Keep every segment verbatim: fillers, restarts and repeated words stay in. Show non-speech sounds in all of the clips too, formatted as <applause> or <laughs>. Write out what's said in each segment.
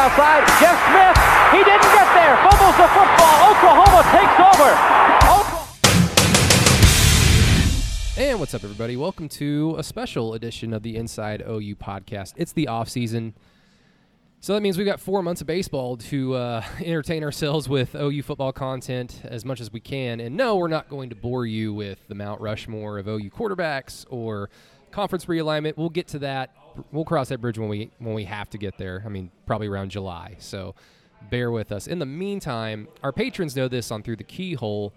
outside. Jeff Smith, he didn't get there. Fumbles the football. Oklahoma takes over. Oklahoma- and what's up, everybody? Welcome to a special edition of the Inside O U Podcast. It's the off season, so that means we've got four months of baseball to uh, entertain ourselves with O U football content as much as we can. And no, we're not going to bore you with the Mount Rushmore of O U quarterbacks or conference realignment. We'll get to that. We'll cross that bridge when we when we have to get there. I mean, probably around July. So bear with us. In the meantime, our patrons know this on Through the Keyhole.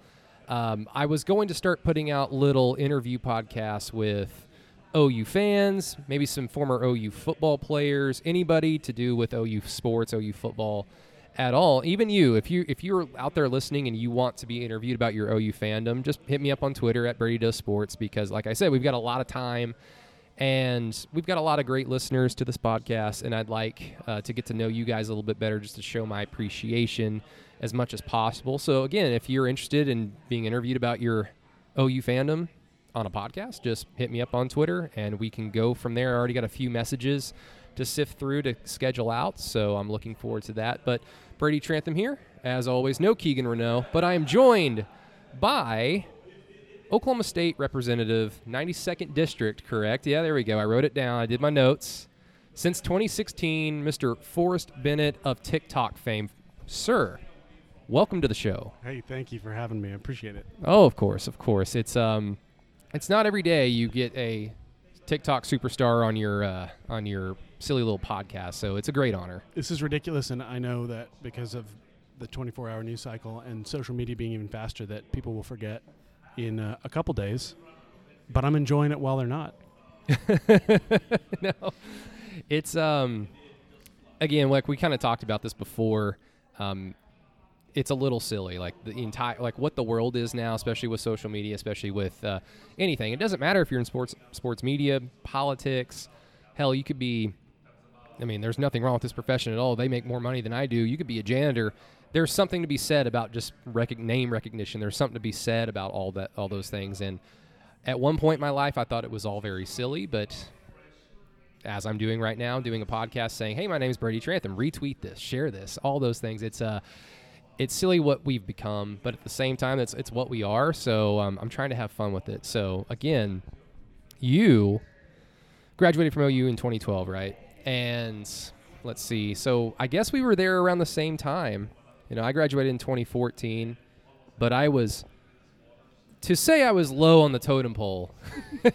Um, I was going to start putting out little interview podcasts with O U fans, maybe some former O U football players, anybody to do with O U sports, O U football at all. Even you, if you if you're out there listening and you want to be interviewed about your O U fandom, just hit me up on Twitter at Brady Does Sports, because like I said, we've got a lot of time and we've got a lot of great listeners to this podcast, and I'd like uh, to get to know you guys a little bit better, just to show my appreciation as much as possible. So again, if you're interested in being interviewed about your O U fandom on a podcast, just hit me up on Twitter and we can go from there. I already got a few messages to sift through to schedule out, so I'm looking forward to that. But Brady Trantham here, as always, no Keegan Renaud, but I am joined by Oklahoma State Representative, ninety-second District, correct? Yeah, there we go. I wrote it down. I did my notes. Since twenty sixteen, Mister Forrest Bennett of TikTok fame. Sir, welcome to the show. Hey, thank you for having me. I appreciate it. Oh, of course, of course. It's um. It's not every day you get a TikTok superstar on your uh, on your silly little podcast, so it's a great honor. This is ridiculous, and I know that because of the twenty-four hour news cycle and social media being even faster, that people will forget in uh, a couple days, but I'm enjoying it while they're not. No, it's, um, again, like we kind of talked about this before, um, it's a little silly, like the entire, like what the world is now, especially with social media, especially with uh, anything. It doesn't matter if you're in sports, sports media, politics. Hell, you could be. I mean, there's nothing wrong with this profession at all. They make more money than I do. You could be a janitor. There's something to be said about just rec- name recognition. There's something to be said about all that, all those things. And at one point in my life, I thought it was all very silly, but as I'm doing right now, doing a podcast saying, "Hey, my name is Brady Trantham. Retweet this, share this, all those things." It's a uh, It's silly what we've become, but at the same time, it's it's what we are, so um, I'm trying to have fun with it. So, again, you graduated from O U in twenty twelve, right? And let's see. So, I guess we were there around the same time. You know, I graduated in twenty fourteen, but I was, to say I was low on the totem pole,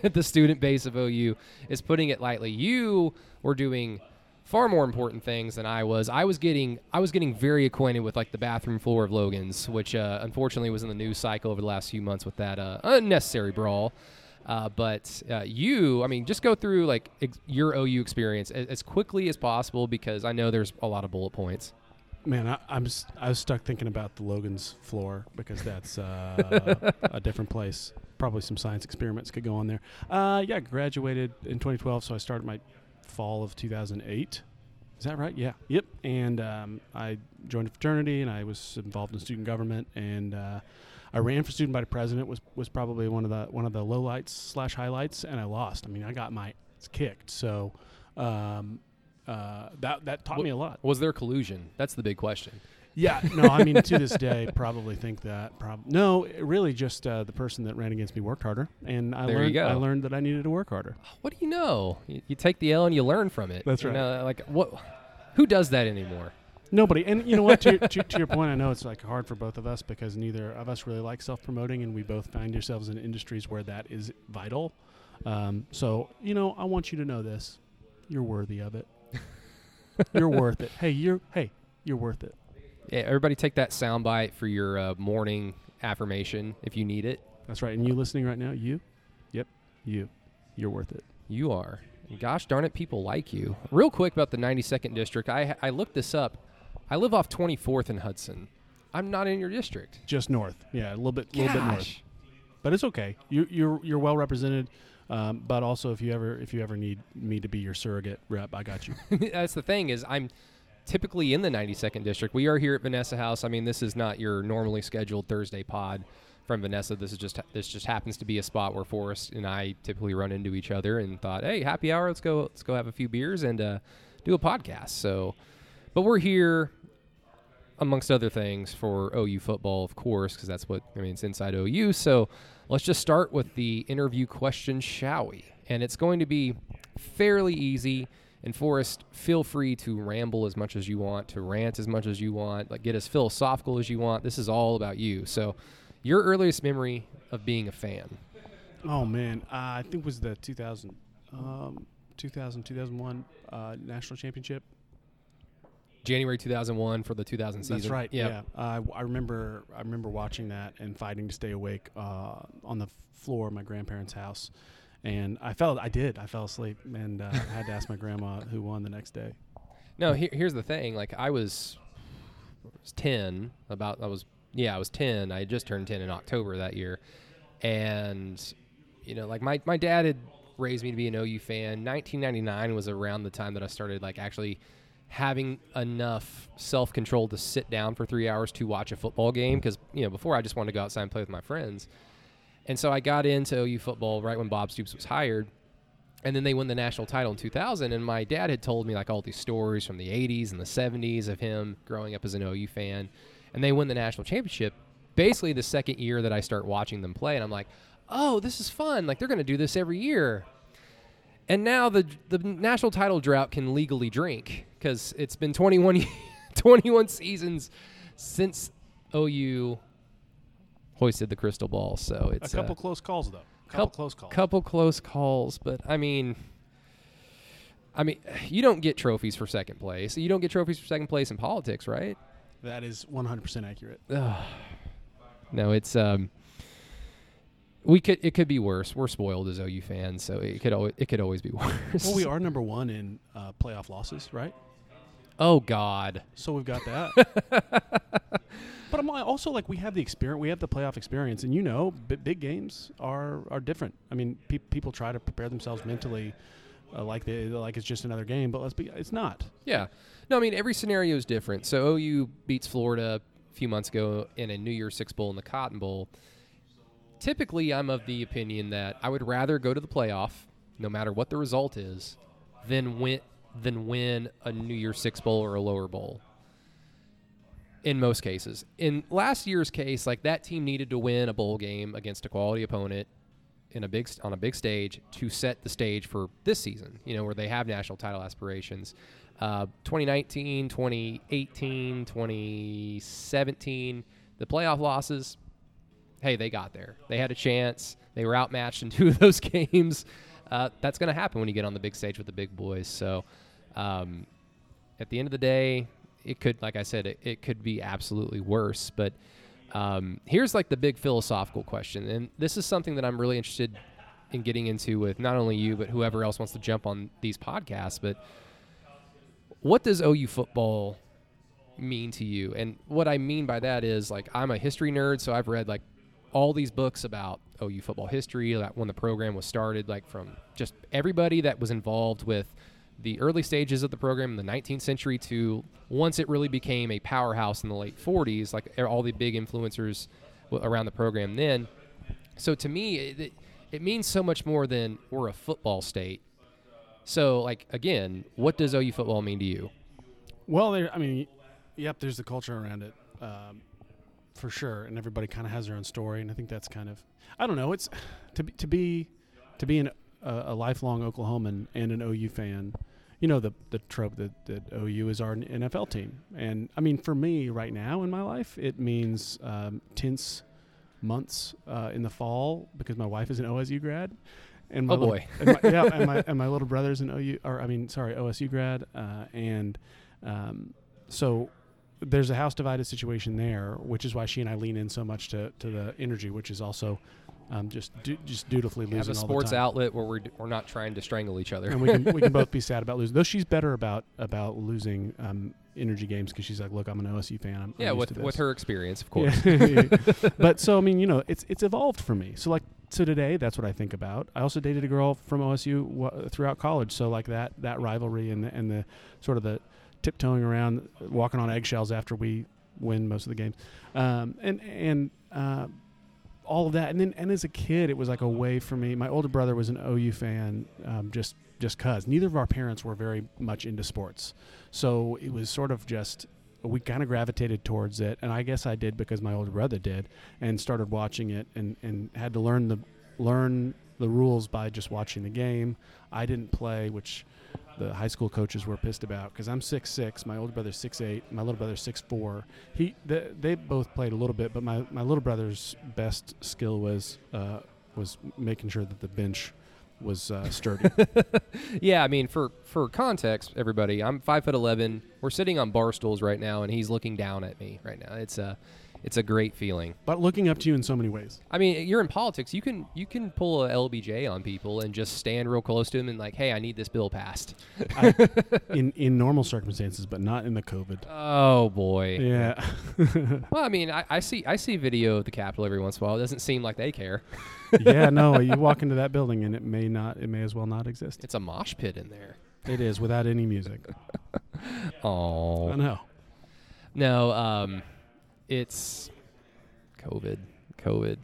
the student base of O U is putting it lightly. You were doing far more important things than I was. I was getting I was getting very acquainted with like the bathroom floor of Logan's, which uh, unfortunately was in the news cycle over the last few months with that uh, unnecessary brawl. Uh, but uh, you, I mean, just go through like ex- your O U experience as, as quickly as possible, because I know there's a lot of bullet points. Man, I, I'm st- I was stuck thinking about the Logan's floor, because that's uh, a different place. Probably some science experiments could go on there. Uh, yeah, graduated in twenty twelve, so I started my fall of two thousand eight. Is that right? Yeah. Yep. And um, I joined a fraternity, and I was involved in student government, and uh, I ran for student body president. was was probably one of the one of the lowlights slash highlights, and I lost. I mean, I got my ass kicked. So um, uh, that that taught what, me a lot. Was there collusion? That's the big question. Yeah. No. I mean, to this day, probably think that. Prob- no, really, just uh, the person that ran against me worked harder, and I there learned. I learned that I needed to work harder. What do you know? You, you take the L and you learn from it. That's right. You know, like what? Who does that anymore? Nobody. And you know what? to, to, to your point, I know it's like hard for both of us, because neither of us really like self-promoting, and we both find ourselves in industries where that is vital. Um, so you know, I want you to know this: you're worthy of it. You're worth it. Hey, you're. Hey, you're worth it. Yeah, everybody take that soundbite for your uh, morning affirmation if you need it. That's right. And you listening right now, you, yep, you, you're worth it. You are. And gosh darn it, people like you. Real quick about the ninety-second District, I I looked this up. I live off twenty-fourth and Hudson. I'm not in your district. Just north. Yeah, a little bit, gosh. little bit north. But it's okay. You you're you're well represented. Um, but also, if you ever if you ever need me to be your surrogate rep, I got you. That's the thing is I'm. typically in the ninety-second District. We are here at Vanessa House. I mean, this is not your normally scheduled Thursday pod from Vanessa. This is just this just happens to be a spot where Forrest and I typically run into each other and thought, hey, happy hour, let's go let's go have a few beers and uh, do a podcast. So, But we're here, amongst other things, for O U football, of course, because that's what, I mean, it's Inside O U. So let's just start with the interview question, shall we? And it's going to be fairly easy. And Forrest, feel free to ramble as much as you want, to rant as much as you want, like get as philosophical as you want. This is all about you. So your earliest memory of being a fan? Oh, man. Uh, I think it was the two thousand, um, two thousand, two thousand one uh, national championship. January two thousand one for the two thousand season. That's right. Yep. Yeah. Uh, I remember I remember watching that and fighting to stay awake uh, on the floor of my grandparents' house. And I fell, I did. I fell asleep and uh, I had to ask my grandma who won the next day. No, here, here's the thing. Like I was, I was ten. About I was yeah I was ten. I had just turned ten in October that year, and you know like my, my dad had raised me to be an O U fan. nineteen ninety-nine was around the time that I started like actually having enough self control to sit down for three hours to watch a football game, because you know before I just wanted to go outside and play with my friends. And so I got into O U football right when Bob Stoops was hired, and then they won the national title in two thousand. And my dad had told me like all these stories from the eighties and the seventies of him growing up as an O U fan, and they win the national championship basically the second year that I start watching them play. And I'm like, oh, this is fun. Like they're going to do this every year. And now the the national title drought can legally drink, because it's been twenty-one, <laughs> twenty-one seasons since O U hoisted the crystal ball. So it's a couple uh, close calls though. Couple cu- close calls. Couple close calls, but I mean, I mean, you don't get trophies for second place. You don't get trophies for second place in politics, right? That is one hundred percent accurate. Uh, no, it's um, we could it could be worse. We're spoiled as O U fans, so it could always, it could always be worse. Well, we are number one in uh, playoff losses, right? Oh God! So we've got that. But I'm also like, we have the experience, we have the playoff experience, and you know, b- big games are, are different. I mean, pe- people try to prepare themselves mentally, uh, like they, like it's just another game, but let's be, it's not. Yeah, no, I mean every scenario is different. So O U beats Florida a few months ago in a New Year's Six Bowl in the Cotton Bowl. Typically, I'm of the opinion that I would rather go to the playoff, no matter what the result is, than win than win a New Year's Six Bowl or a lower bowl. In most cases. In last year's case, like that team needed to win a bowl game against a quality opponent in a big on a big stage to set the stage for this season, you know, where they have national title aspirations. Uh, twenty nineteen, twenty eighteen, twenty seventeen, the playoff losses, hey, they got there. They had a chance. They were outmatched in two of those games. Uh, that's going to happen when you get on the big stage with the big boys. So um, at the end of the day, it could, like I said, it, it could be absolutely worse. But um, here's like the big philosophical question. And this is something that I'm really interested in getting into with not only you, but whoever else wants to jump on these podcasts. But what does O U football mean to you? And what I mean by that is, like, I'm a history nerd, so I've read like all these books about O U football history, like when the program was started, like from just everybody that was involved with the early stages of the program in the nineteenth century to once it really became a powerhouse in the late forties, like all the big influencers w- around the program then. So to me, it, it means so much more than we're a football state. So, like, again, what does O U football mean to you? Well, there, I mean, yep, there's the culture around it, um, for sure, and everybody kind of has their own story, and I think that's kind of, I don't know, it's to be, to be, to be an, a, a lifelong Oklahoman and an O U fan. You know, the the trope that, that O U is our N F L team. And, I mean, for me right now in my life, it means um, tense months uh, in the fall because my wife is an O S U grad. And my oh, boy. Little, and my, yeah, and my, and my little brother's an O U – or, I mean, sorry, O S U grad. Uh, and um, so there's a house divided situation there, which is why she and I lean in so much to, to the energy, which is also – Um, just du- just dutifully losing all the time. Have a sports outlet where we're, d- we're not trying to strangle each other. And we can we can both be sad about losing. Though she's better about about losing um, energy games because she's like, look, I'm an O S U fan. I'm, yeah, I'm with with her experience, of course. Yeah. But so I mean, you know, it's it's evolved for me. So like so today, that's what I think about. I also dated a girl from O S U w- throughout college. So like that that rivalry and the, and the sort of the tiptoeing around, walking on eggshells after we win most of the games, um, and and. Uh, all of that. And then, and as a kid, it was like a way for me. My older brother was an O U fan, um, just just cause. Neither of our parents were very much into sports, so it was sort of just we kind of gravitated towards it. And I guess I did because my older brother did, and started watching it, and, and had to learn the learn the rules by just watching the game. I didn't play, which the high school coaches were pissed about, because I'm six six, my older brother's six eight, my little brother's six four. He th- they both played a little bit, but my, my little brother's best skill was uh, was making sure that the bench was uh, sturdy. Yeah, I mean, for, for context, everybody, I'm five foot eleven. We're sitting on bar stools right now, and he's looking down at me right now. It's a it's a great feeling. But looking up to you in so many ways. I mean, you're in politics. You can you can pull a L B J on people and just stand real close to them and like, hey, I need this bill passed. I, in in normal circumstances, but not in the COVID. Oh boy. Yeah. Well, I mean, I, I see I see video of the Capitol every once in a while. It doesn't seem like they care. Yeah, no. You walk into that building and it may not. It may as well not exist. It's a mosh pit in there. It is, without any music. Oh. I know. No. Um. It's COVID, COVID.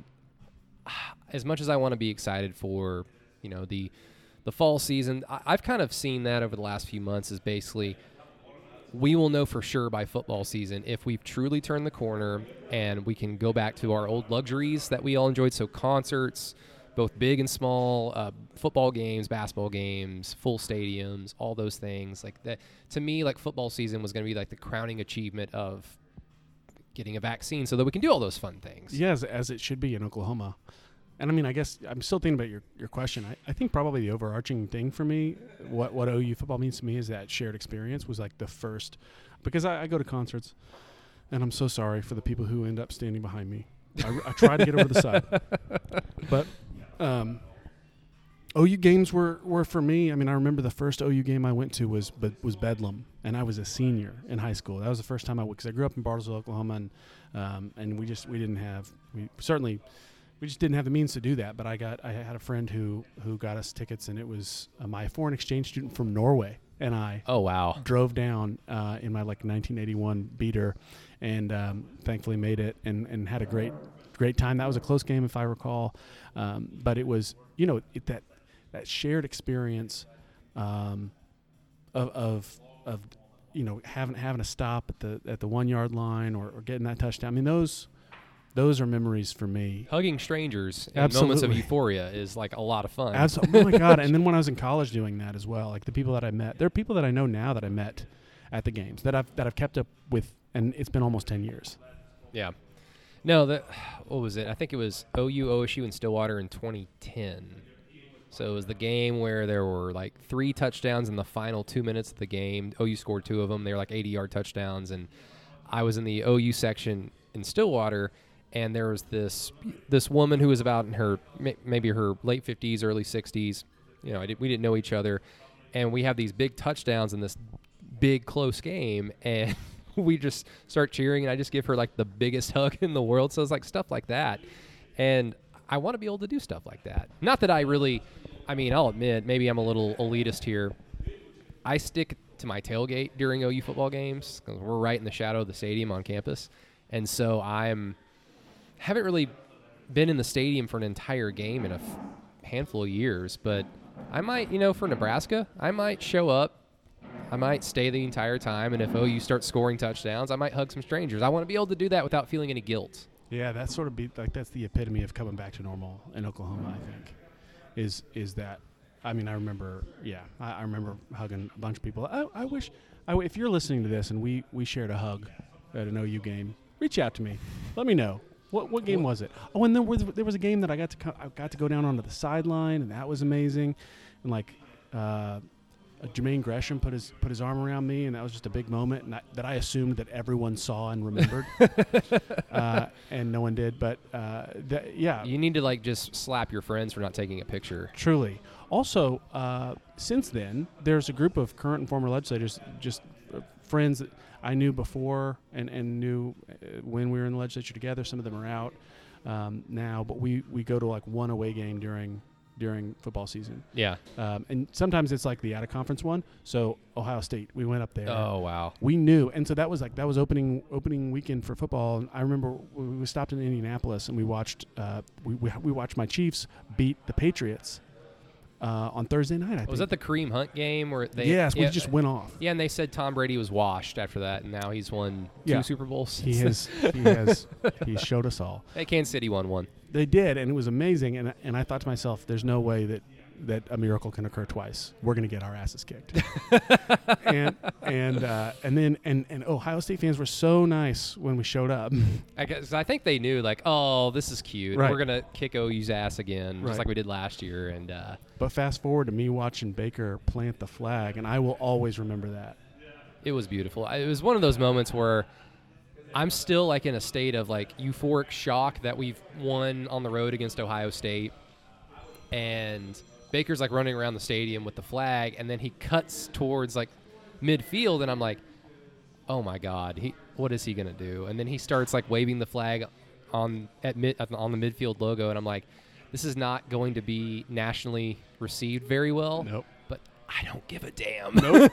As much as I want to be excited for, you know, the the fall season, I, I've kind of seen that over the last few months is basically we will know for sure by football season if we've truly turned the corner and we can go back to our old luxuries that we all enjoyed. So concerts, both big and small, uh, football games, basketball games, full stadiums, all those things. Like that, to me, like football season was going to be like the crowning achievement of getting a vaccine so that we can do all those fun things. Yes, as it should be in Oklahoma. And, I mean, I guess I'm still thinking about your, your question. I, I think probably the overarching thing for me, what, what O U football means to me is that shared experience was like the first. Because I, I go to concerts, and I'm so sorry for the people who end up standing behind me. I, I try to get over the side. But um, O U games were, were for me, I mean, I remember the first O U game I went to was was Bedlam. And I was a senior in high school. That was the first time I, because I grew up in Bartlesville, Oklahoma, and um, and we just we didn't have we certainly we just didn't have the means to do that. But I got I had a friend who who got us tickets, and it was uh, my foreign exchange student from Norway and I. Oh wow! Drove down uh, in my like nineteen eighty-one beater, and um, thankfully made it and, and had a great great time. That was a close game if I recall, um, but it was you know it, that that shared experience um, of. of of, you know, having having to stop at the at the one yard line or, or getting that touchdown. I mean, those those are memories for me. Hugging strangers in moments of euphoria is like a lot of fun. Absolutely. Oh my God. And then when I was in college doing that as well, like the people that I met, there are people that I know now that I met at the games that I've that I've kept up with, and it's been almost ten years. Yeah. No, that what was it? I think it was O U, O S U, and Stillwater in twenty ten. So it was the game where there were like three touchdowns in the final two minutes of the game. O U scored two of them. They were like eighty-yard touchdowns. And I was in the O U section in Stillwater, and there was this this woman who was about in her maybe her late fifties, early sixties. You know, I did, we didn't know each other. And we have these big touchdowns in this big, close game. And we just start cheering, and I just give her like the biggest hug in the world. So it's like stuff like that. And I want to be able to do stuff like that. Not that I really... I mean, I'll admit, maybe I'm a little elitist here. I stick to my tailgate during O U football games because we're right in the shadow of the stadium on campus. And so I'm haven't really been in the stadium for an entire game in a f- handful of years. But I might, you know, for Nebraska, I might show up. I might stay the entire time. And if O U starts scoring touchdowns, I might hug some strangers. I want to be able to do that without feeling any guilt. Yeah, that's sort of be, like that's the epitome of coming back to normal in Oklahoma, I think. Is is that? I mean, I remember. Yeah, I, I remember hugging a bunch of people. I, I wish. I w- if you're listening to this and we, we shared a hug at an O U game, reach out to me. Let me know what what game was it. Oh, and there was there was a game that I got to co- I got to go down onto the sideline, and that was amazing. And like, uh, Jermaine Gresham put his put his arm around me, and that was just a big moment, and I, that I assumed that everyone saw and remembered, uh, and no one did. But uh, that, yeah, you need to like just slap your friends for not taking a picture. Truly. Also, uh, since then, there's a group of current and former legislators, just uh, friends that I knew before and and knew uh, when we were in the legislature together. Some of them are out um, now, but we we go to like one away game during during football season. Yeah. Um, and sometimes it's like the out-of-conference one. So Ohio State, we went up there. Oh, wow. We knew. And so that was like that was opening opening weekend for football. And I remember we stopped in Indianapolis, and we watched uh, we, we we watched my Chiefs beat the Patriots uh, on Thursday night, I think. Was that the Kareem Hunt game? Where they, yes, yeah, we just went off. Yeah, and they said Tom Brady was washed after that, and now he's won yeah. two Super Bowls. He has. He has. He showed us all. Hey, Kansas City won one. They did, and it was amazing. And and I thought to myself, there's no way that, that a miracle can occur twice. We're going to get our asses kicked. and and uh, and then and, and Ohio State fans were so nice when we showed up. I guess I think they knew, like, oh, this is cute. Right. We're going to kick O U's ass again, just right. like we did last year. And uh, but fast forward to me watching Baker plant the flag, and I will always remember that. It was beautiful. It was one of those moments where I'm still like in a state of like euphoric shock that we've won on the road against Ohio State, and Baker's like running around the stadium with the flag, and then he cuts towards like midfield, and I'm like, oh my God, he what is he gonna do? And then he starts like waving the flag on at mid on the midfield logo, and I'm like, this is not going to be nationally received very well. Nope. I don't give a damn. Nope.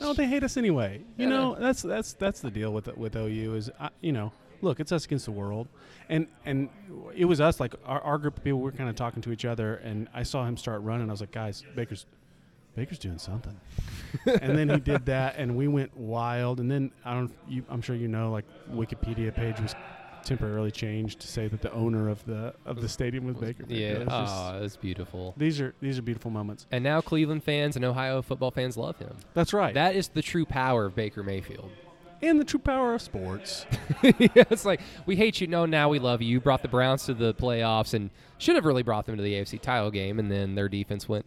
No, they hate us anyway. You yeah. know, that's that's that's the deal with with O U is, uh, you know, look, it's us against the world, and and it was us, like our, our group of people. We were kind of talking to each other, and I saw him start running. I was like, guys, Baker's Baker's doing something, and then he did that, and we went wild. And then I don't, you, I'm sure you know, like Wikipedia page was temporarily changed to say that the owner of the of the stadium was Baker Mayfield. Yeah, oh, that's beautiful. These are these are beautiful moments. And now Cleveland fans and Ohio football fans love him. That's right. That is the true power of Baker Mayfield. And the true power of sports. Yeah, it's like, we hate you. No, now we love you. You brought the Browns to the playoffs and should have really brought them to the A F C title game, and then their defense went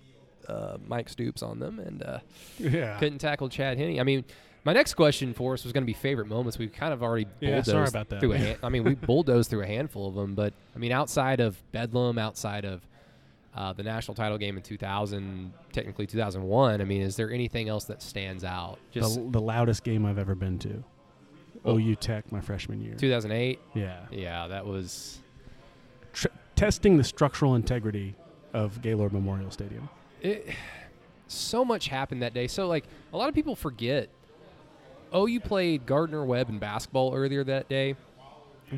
uh, Mike Stoops on them, and uh, yeah. couldn't tackle Chad Henne. I mean, my next question for us was going to be favorite moments. We've kind of already bulldozed yeah, sorry about that. through a hand, I mean, we bulldozed through a handful of them, but I mean, outside of Bedlam, outside of uh, the national title game in two thousand, technically two thousand one, I mean, is there anything else that stands out? Just the, the loudest game I've ever been to. Oh, O U Tech, my freshman year. two thousand eight? Yeah. Yeah, that was Tr- testing the structural integrity of Gaylord Memorial Stadium. It, so much happened that day. So, like, a lot of people forget O U played Gardner-Webb in basketball earlier that day.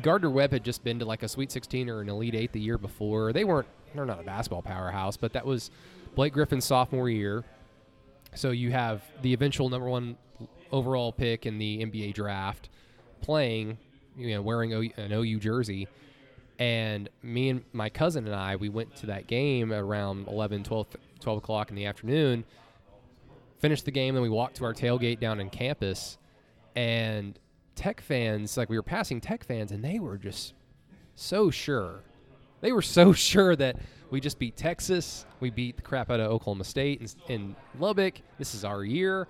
Gardner-Webb had just been to like a Sweet sixteen or an Elite eight the year before. They weren't, they're not a basketball powerhouse, but that was Blake Griffin's sophomore year. So you have the eventual number one overall pick in the N B A draft playing, you know, wearing O U, an O U jersey. And me and my cousin and I, we went to that game around eleven, twelve, twelve o'clock in the afternoon, finished the game, and we walked to our tailgate down in campus. And Tech fans, like we were passing Tech fans, and they were just so sure. They were so sure that we just beat Texas. We beat the crap out of Oklahoma State and, and Lubbock. This is our year.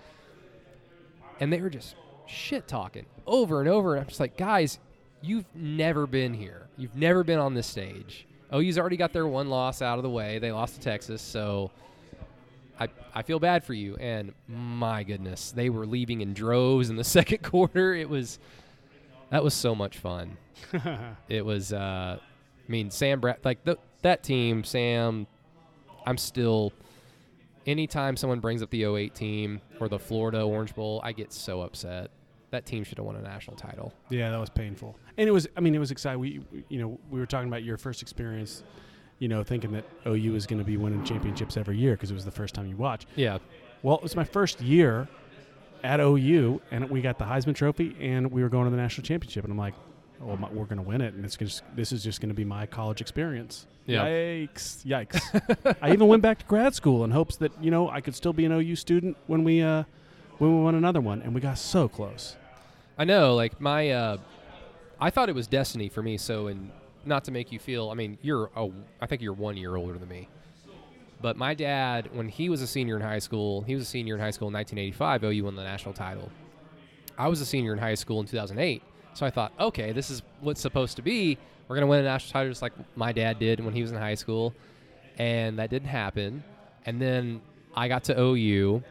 And they were just shit-talking over and over. And I'm just like, guys, you've never been here. You've never been on this stage. O U's already got their one loss out of the way. They lost to Texas, so I, I feel bad for you. And my goodness, they were leaving in droves in the second quarter. It was, that was so much fun. It was, uh, I mean, Sam, Brad, like the, that team, Sam, I'm still, anytime someone brings up the oh eight team or the Florida Orange Bowl, I get so upset. That team should have won a national title. Yeah, that was painful. And it was, I mean, it was exciting. We, you know, we were talking about your first experience, you know, thinking that O U was going to be winning championships every year because it was the first time you watched. Yeah. Well, it was my first year at O U, and we got the Heisman Trophy, and we were going to the national championship. And I'm like, oh, my, we're going to win it, and it's just, this is just going to be my college experience. Yeah. Yikes. Yikes. I even went back to grad school in hopes that, you know, I could still be an O U student when we uh, when we won another one, and we got so close. I know. Like, my uh, – I thought it was destiny for me, so in – not to make you feel, I mean, you're, a, I think you're one year older than me. But my dad, when he was a senior in high school, he was a senior in high school in nineteen eighty-five, O U won the national title. I was a senior in high school in two thousand eight. So I thought, okay, this is what's supposed to be. We're going to win a national title just like my dad did when he was in high school. And that didn't happen. And then I got to O U.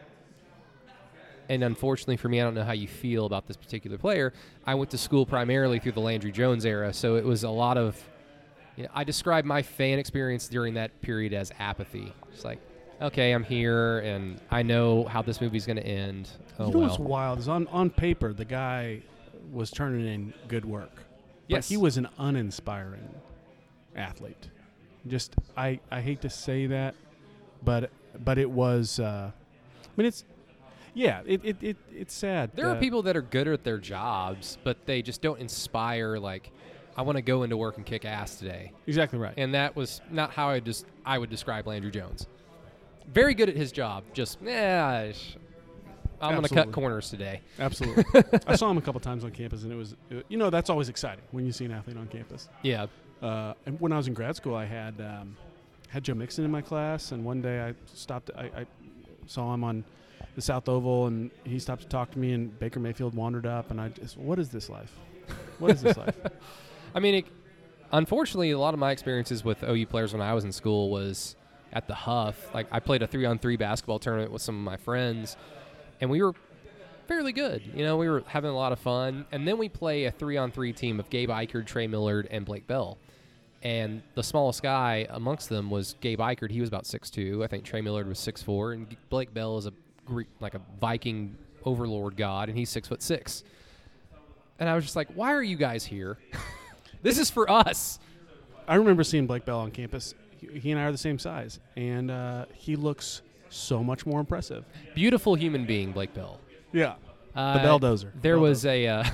And unfortunately for me, I don't know how you feel about this particular player. I went to school primarily through the Landry Jones era, so it was a lot of you know, I describe my fan experience during that period as apathy. It's like, okay, I'm here, and I know how this movie's going to end. Oh, you know well. What's wild is on, on paper, the guy was turning in good work. Yes. But he was an uninspiring athlete. Just, I, I hate to say that, but but it was, uh, I mean, it's, yeah, it, it, it it's sad. There are people that are good at their jobs, but they just don't inspire, like, I want to go into work and kick ass today. Exactly right. And that was not how I just I would describe Landry Jones. Very good at his job. Just, yeah, I'm going to cut corners today. Absolutely. I saw him a couple times on campus, and it was, it, you know, that's always exciting when you see an athlete on campus. Yeah. Uh, and when I was in grad school, I had um, had Joe Mixon in my class, and one day I stopped. I, I saw him on the South Oval, and he stopped to talk to me, and Baker Mayfield wandered up, and I just, what is this life? What is this life? I mean, it, unfortunately, a lot of my experiences with O U players when I was in school was at the Huff. Like, I played a three-on-three basketball tournament with some of my friends, and we were fairly good. You know, we were having a lot of fun. And then we play a three-on-three team of Gabe Ikard, Trey Millard, and Blake Bell. And the smallest guy amongst them was Gabe Ikard. He was about six two. I think Trey Millard was six four. And Blake Bell is a Greek, like a Viking overlord god, and he's six foot six. And I was just like, why are you guys here? This is for us. I remember seeing Blake Bell on campus. He and I are the same size, and uh, he looks so much more impressive. Beautiful human being, Blake Bell. Yeah, uh, the Belldozer. There Bell was dozer. a, uh,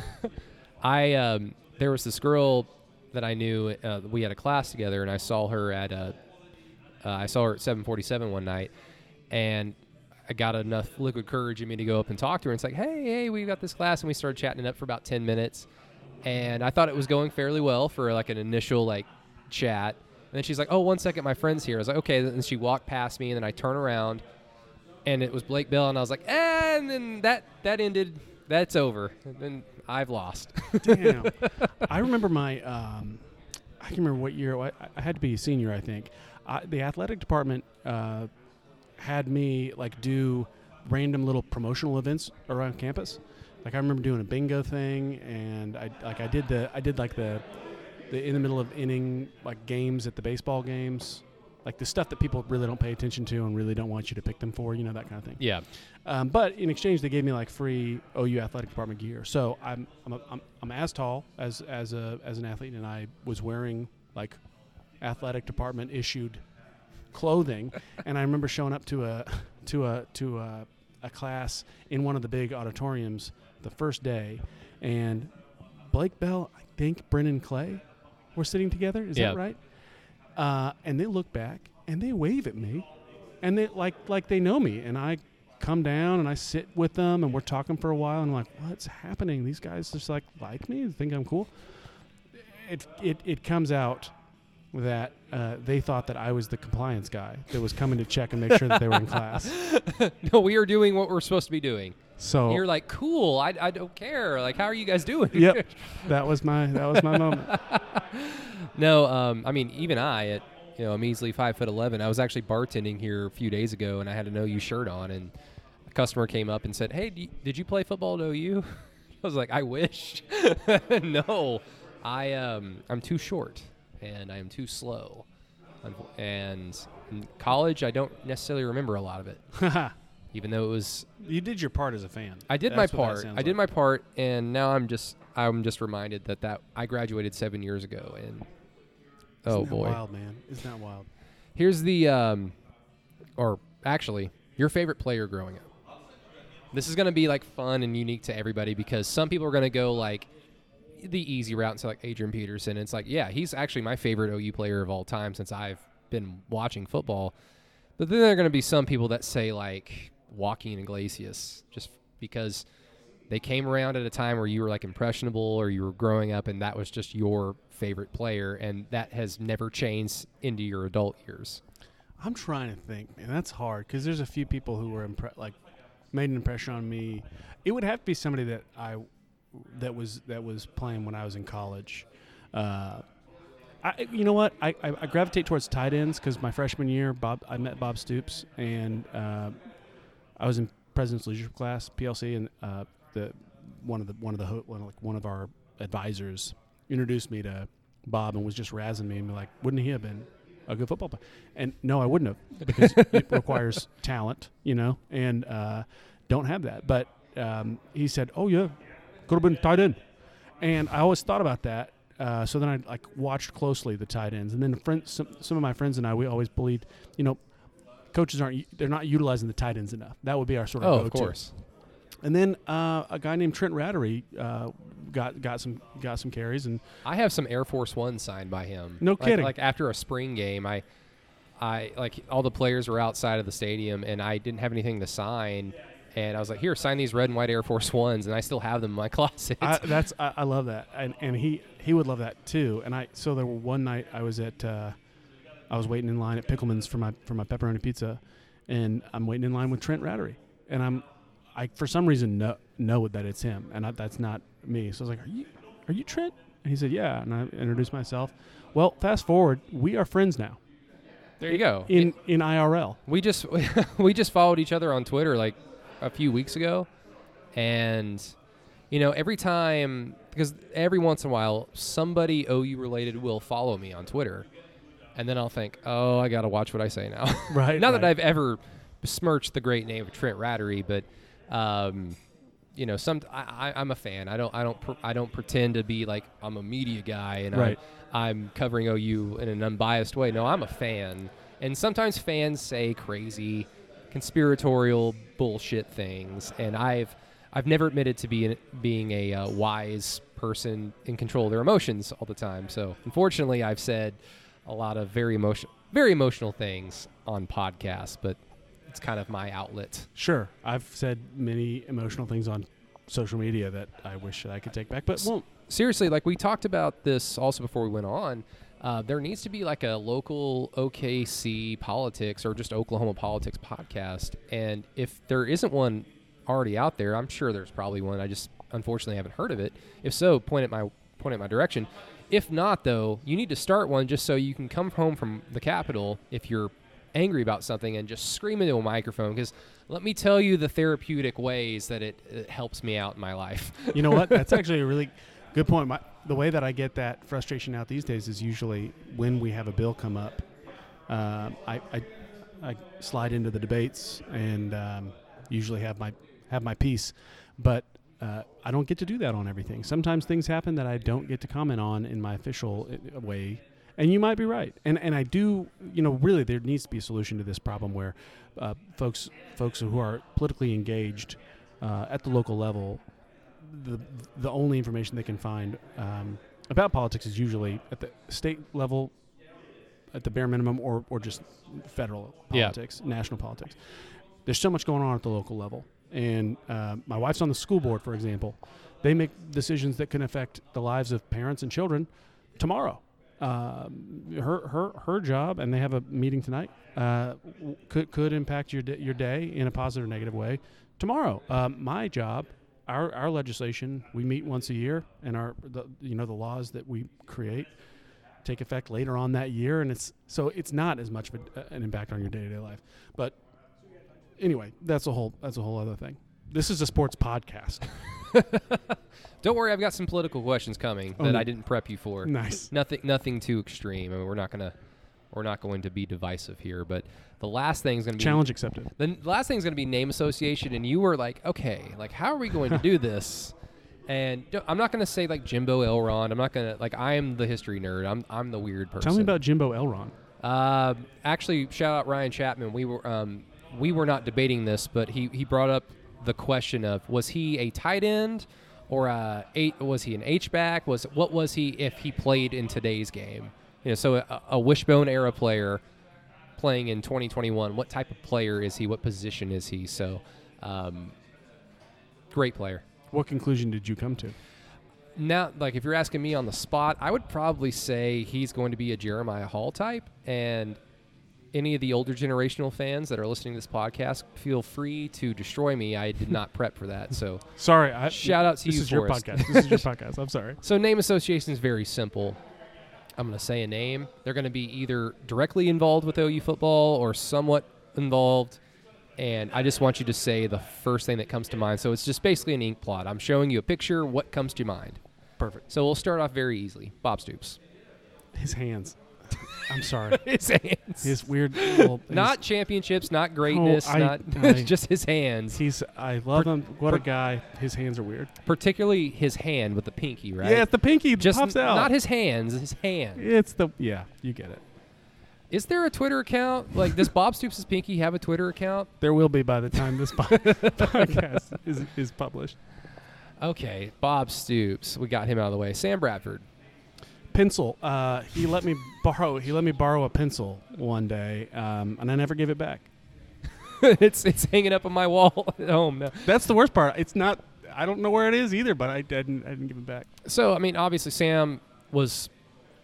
I um, there was this girl that I knew. Uh, we had a class together, and I saw her at a, uh, I saw her at seven forty-seven one night, and I got enough liquid courage in me to go up and talk to her. And it's like, hey, hey, we got this class, and we started chatting it up for about ten minutes, and I thought it was going fairly well for like an initial like chat. And then she's like, oh, one second, my friend's here. I was like, okay. And she walked past me, and then I turn around, and it was Blake Bell, and I was like, eh, and then that, that ended. That's over. And then I've lost. Damn. I remember my um, – I can't remember what year. I, I had to be a senior, I think. I, the athletic department uh, had me, like, do random little promotional events around campus. Like, I remember doing a bingo thing, and, I like, I did the – I did, like, the – in the middle of inning, like, games at the baseball games, like the stuff that people really don't pay attention to and really don't want you to pick them for, you know, that kind of thing. Yeah. Um, but in exchange, they gave me like free O U athletic department gear. So I'm I'm a, I'm, I'm as tall as as a as an athlete, and I was wearing like athletic department issued clothing. And I remember showing up to a to a to a, a class in one of the big auditoriums the first day, and Blake Bell, I think Brennan Clay. We're sitting together, is yep. that right? Uh, and they look back, and they wave at me, and they like like they know me. And I come down, and I sit with them, and we're talking for a while, and I'm like, what's happening? These guys just like like me, they think I'm cool. It it it comes out that uh, they thought that I was the compliance guy that was coming to check and make sure that they were in class. No, we are doing what we're supposed to be doing. So and you're like, cool. I, I don't care. Like, how are you guys doing? Yep, that was my that was my moment. No, um, I mean, even I, at you know, a measly five foot eleven, I was actually bartending here a few days ago, and I had an O U shirt on, and a customer came up and said, "Hey, do you, did you play football at O U?" I was like, "I wish." No, I um, I'm too short, and I am too slow, and in college I don't necessarily remember a lot of it. Even though it was, you did your part as a fan. I did That's my part. I like. did my part, and now I'm just I'm just reminded that, that I graduated seven years ago, and oh Isn't that boy, wild man, it's not wild. Here's the, um, or actually, your favorite player growing up. This is going to be like fun and unique to everybody, because some people are going to go like the easy route and say like Adrian Peterson. And it's like, yeah, he's actually my favorite O U player of all time since I've been watching football. But then there are going to be some people that say like Joaquin Iglesias, just because they came around at a time where you were like impressionable, or you were growing up, and that was just your favorite player, and that has never changed into your adult years. I'm trying to think, man, that's hard, because there's a few people who were impre- like made an impression on me. It would have to be somebody that I that was that was playing when I was in college. Uh, I, you know what? I, I, I gravitate towards tight ends, because my freshman year, Bob I met Bob Stoops, and uh, I was in President's Leadership class, P L C, and uh, the one of the one of the ho- one, like one of our advisors introduced me to Bob and was just razzing me and be like, wouldn't he have been a good football player? And no, I wouldn't have, because it requires talent, you know, and uh, don't have that. But um, he said, oh, yeah, could have been tight end. And I always thought about that. Uh, so then I like watched closely the tight ends. And then friend, some, some of my friends and I, we always believed, you know, coaches aren't – they're not utilizing the tight ends enough. That would be our sort of oh, go-to. Of course. And then uh, a guy named Trent Ratterree uh, got got some got some carries, and I have some Air Force One signed by him. No like, kidding. Like after a spring game, I I like all the players were outside of the stadium, and I didn't have anything to sign, and I was like, here, sign these red and white Air Force Ones, and I still have them in my closet. I, that's I, I love that, and and he, he would love that too. And I so there were one night I was at uh, I was waiting in line at Pickleman's for my for my pepperoni pizza, and I'm waiting in line with Trent Ratterree, and I'm. I, for some reason, know, know that it's him, and I, that's not me. So I was like, are you are you Trent? And he said, yeah, and I introduced myself. Well, fast forward, we are friends now. There you go. In it, in I R L. We just we just followed each other on Twitter like a few weeks ago, and, you know, every time, because every once in a while, somebody O U-related will follow me on Twitter, and then I'll think, oh, I got to watch what I say now. Right. Not right. that I've ever besmirched the great name of Trent Ratterree, but... Um, you know, some I, I, I'm a fan. I don't, I don't, pr- I don't pretend to be like I'm a media guy and right. I'm, I'm covering O U in an unbiased way. No, I'm a fan, and sometimes fans say crazy, conspiratorial bullshit things, and I've, I've never admitted to being being a uh, wise person in control of their emotions all the time. So unfortunately, I've said a lot of very emotion, very emotional things on podcasts, but. It's kind of my outlet. Sure. I've said many emotional things on social media that I wish that I could take back, but won't. Seriously, like we talked about this also before we went on, uh, there needs to be like a local O K C politics or just Oklahoma politics podcast. And if there isn't one already out there, I'm sure there's probably one. I just unfortunately haven't heard of it. If so, point at my point at my direction. If not, though, you need to start one just so you can come home from the Capitol if you're angry about something and just scream into a microphone, because let me tell you the therapeutic ways that it, it helps me out in my life. You know what? That's actually a really good point. My, the way that I get that frustration out these days is usually when we have a bill come up, um, I, I I slide into the debates and um, usually have my have my piece, but uh, I don't get to do that on everything. Sometimes things happen that I don't get to comment on in my official way. And you might be right, and and I do, you know, really there needs to be a solution to this problem where uh, folks folks who are politically engaged uh, at the local level, the the only information they can find um, about politics is usually at the state level, at the bare minimum, or or just federal politics, yeah. National politics. There's so much going on at the local level, and uh, my wife's on the school board, for example. They make decisions that can affect the lives of parents and children tomorrow. Uh, her her her job, and they have a meeting tonight. Uh, could could impact your d- your day in a positive or negative way tomorrow. Um, my job, our our legislation. We meet once a year, and our the, you know the laws that we create take effect later on that year, and it's so it's not as much of a, an impact on your day to day life. But anyway, that's a whole that's a whole other thing. This is a sports podcast. Don't worry, I've got some political questions coming oh, that I didn't prep you for. Nice. Nothing, nothing too extreme. I mean, we're not gonna, we're not going to be divisive here. But the last thing is going to be challenge accepted. The last thing is going to be name association, and you were like, okay, like how are we going to do this? And I'm not going to say like Jimbo Elrond. I'm not going to like I am the history nerd. I'm I'm the weird person. Tell me about Jimbo Elrond. Uh, actually, shout out Ryan Chapman. We were um we were not debating this, but he he brought up the question of, was he a tight end or a eight, was he an H-back? Was what was he if he played in today's game? You know, so a, a wishbone era player playing in twenty twenty-one, what type of player is he? What position is he? So, um, great player. What conclusion did you come to? Now, like if you're asking me on the spot, I would probably say he's going to be a Jeremiah Hall type, and any of the older generational fans that are listening to this podcast, feel free to destroy me. I did not prep for that. So sorry. I, shout out to this you, This is Forrest. Your podcast. This is your podcast. I'm sorry. So name association is very simple. I'm going to say a name. They're going to be either directly involved with O U football or somewhat involved. And I just want you to say the first thing that comes to mind. So it's just basically an ink plot. I'm showing you a picture. What comes to mind? Perfect. So we'll start off very easily. Bob Stoops. His hands. I'm sorry. His hands. His weird. Little, his not championships, not greatness, oh, I, not I, just his hands. He's. I love per, him. What per, a guy. His hands are weird. Particularly his hand with the pinky, right? Yeah, it's the pinky just pops n- out. Not his hands, his hand. It's the, yeah, you get it. Is there a Twitter account? Like, does Bob Stoops' pinky have a Twitter account? There will be by the time this po- podcast is, is published. Okay, Bob Stoops. We got him out of the way. Sam Bradford. Pencil. Uh, he let me borrow. He let me borrow a pencil one day, um, and I never gave it back. it's it's hanging up on my wall at home now. That's the worst part. It's not. I don't know where it is either, but I didn't. I didn't give it back. So I mean, obviously, Sam was.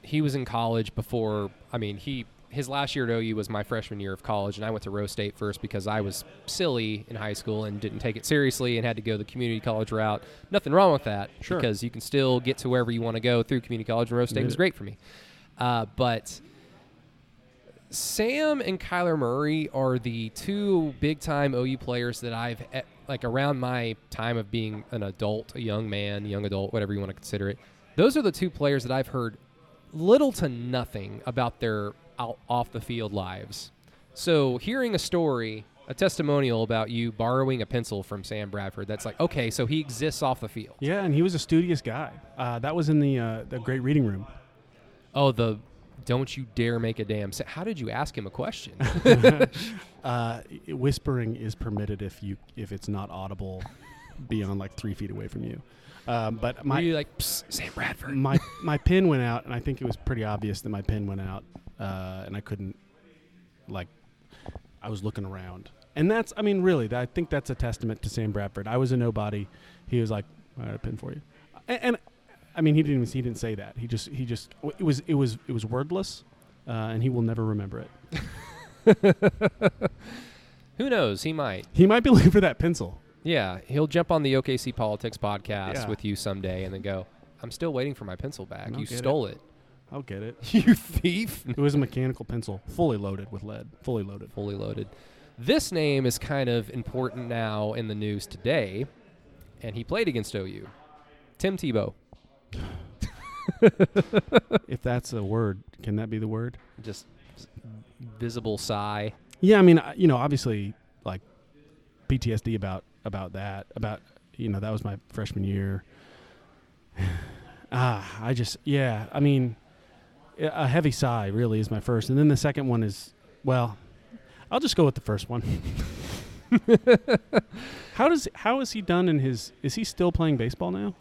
He was in college before. I mean, he his last year at O U was my freshman year of college, and I went to Rose State first because I was silly in high school and didn't take it seriously and had to go the community college route. Nothing wrong with that, sure, because you can still get to wherever you want to go through community college, and Rose State was great for me. Uh, but Sam and Kyler Murray are the two big-time O U players that I've, like around my time of being an adult, a young man, young adult, whatever you want to consider it, those are the two players that I've heard little to nothing about their out off the field lives. So hearing a story, a testimonial about you borrowing a pencil from Sam Bradford, that's like, okay, so he exists off the field. Yeah, and he was a studious guy. Uh, that was in the uh, the great reading room. Oh, the don't you dare make a damn sa- How did you ask him a question? uh, whispering is permitted if you if it's not audible beyond like three feet away from you. Um, but my Were you like, psst, Sam Bradford. my my pen went out, and I think it was pretty obvious that my pen went out, uh, and I couldn't, like, I was looking around, and that's, I mean, really, I think that's a testament to Sam Bradford. I was a nobody. He was like, I got a pen for you, and, and I mean, he didn't even he didn't say that. He just he just it was it was it was wordless, uh, and he will never remember it. Who knows? He might. He might be looking for that pencil. Yeah, he'll jump on the O K C Politics podcast yeah. with you someday and then go, I'm still waiting for my pencil back. You stole it. it. I'll get it. You thief. It was a mechanical pencil, fully loaded with lead. Fully loaded. Fully loaded. This name is kind of important now in the news today, and he played against O U. Tim Tebow. If that's a word, can that be the word? Just visible sigh. Yeah, I mean, you know, obviously, like, P T S D about about that, about, you know, that was my freshman year. ah, I just, yeah, I mean, a heavy sigh really is my first. And then the second one is, well, I'll just go with the first one. how does, how is he done in his, is he still playing baseball now?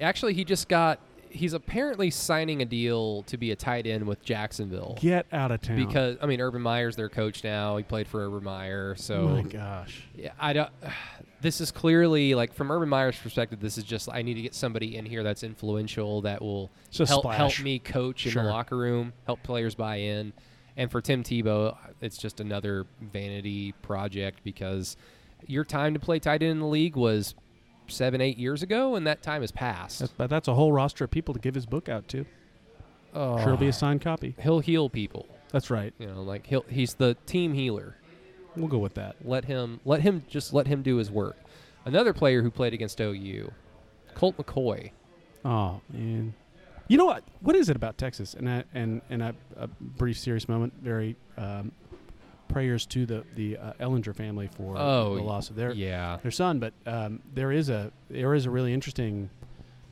Actually, he just got, he's apparently signing a deal to be a tight end with Jacksonville. Get out of town. Because, I mean, Urban Meyer's their coach now. He played for Urban Meyer. So, oh, my gosh. Yeah, I don't. This is clearly, like, from Urban Meyer's perspective, this is just, I need to get somebody in here that's influential, that will help, help me coach in sure. the locker room, help players buy in. And for Tim Tebow, it's just another vanity project because your time to play tight end in the league was – seven, eight years ago, and that time has passed. That's, but that's a whole roster of people to give his book out to. Oh. Sure, it'll be a signed copy. He'll heal people. That's right. You know, like he'll, he's the team healer. We'll go with that. Let him, let him, just let him do his work. Another player who played against O U, Colt McCoy. Oh man, you know what? What is it about Texas? And I, and and I, a brief serious moment. Very. Um, prayers to the the uh, Ellinger family for oh, the loss of their yeah. their son, but um, there is a there is a really interesting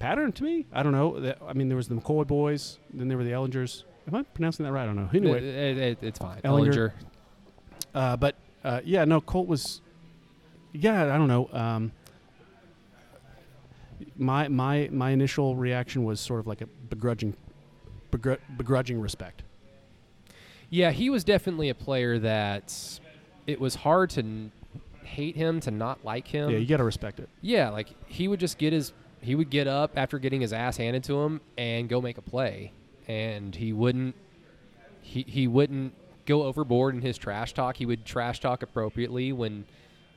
pattern to me. I don't know. That, I mean, there was the McCoy boys, then there were the Ellingers. Am I pronouncing that right? I don't know. Anyway, it, it, it's fine. Ellinger. Ellinger. Uh, but uh, yeah, no, Colt was. Yeah, I don't know. Um, my my my initial reaction was sort of like a begrudging, begr- begrudging respect. Yeah, he was definitely a player that it was hard to n- hate him, to not like him. Yeah, you got to respect it. Yeah, like he would just get his – he would get up after getting his ass handed to him and go make a play. And he wouldn't – he he wouldn't go overboard in his trash talk. He would trash talk appropriately when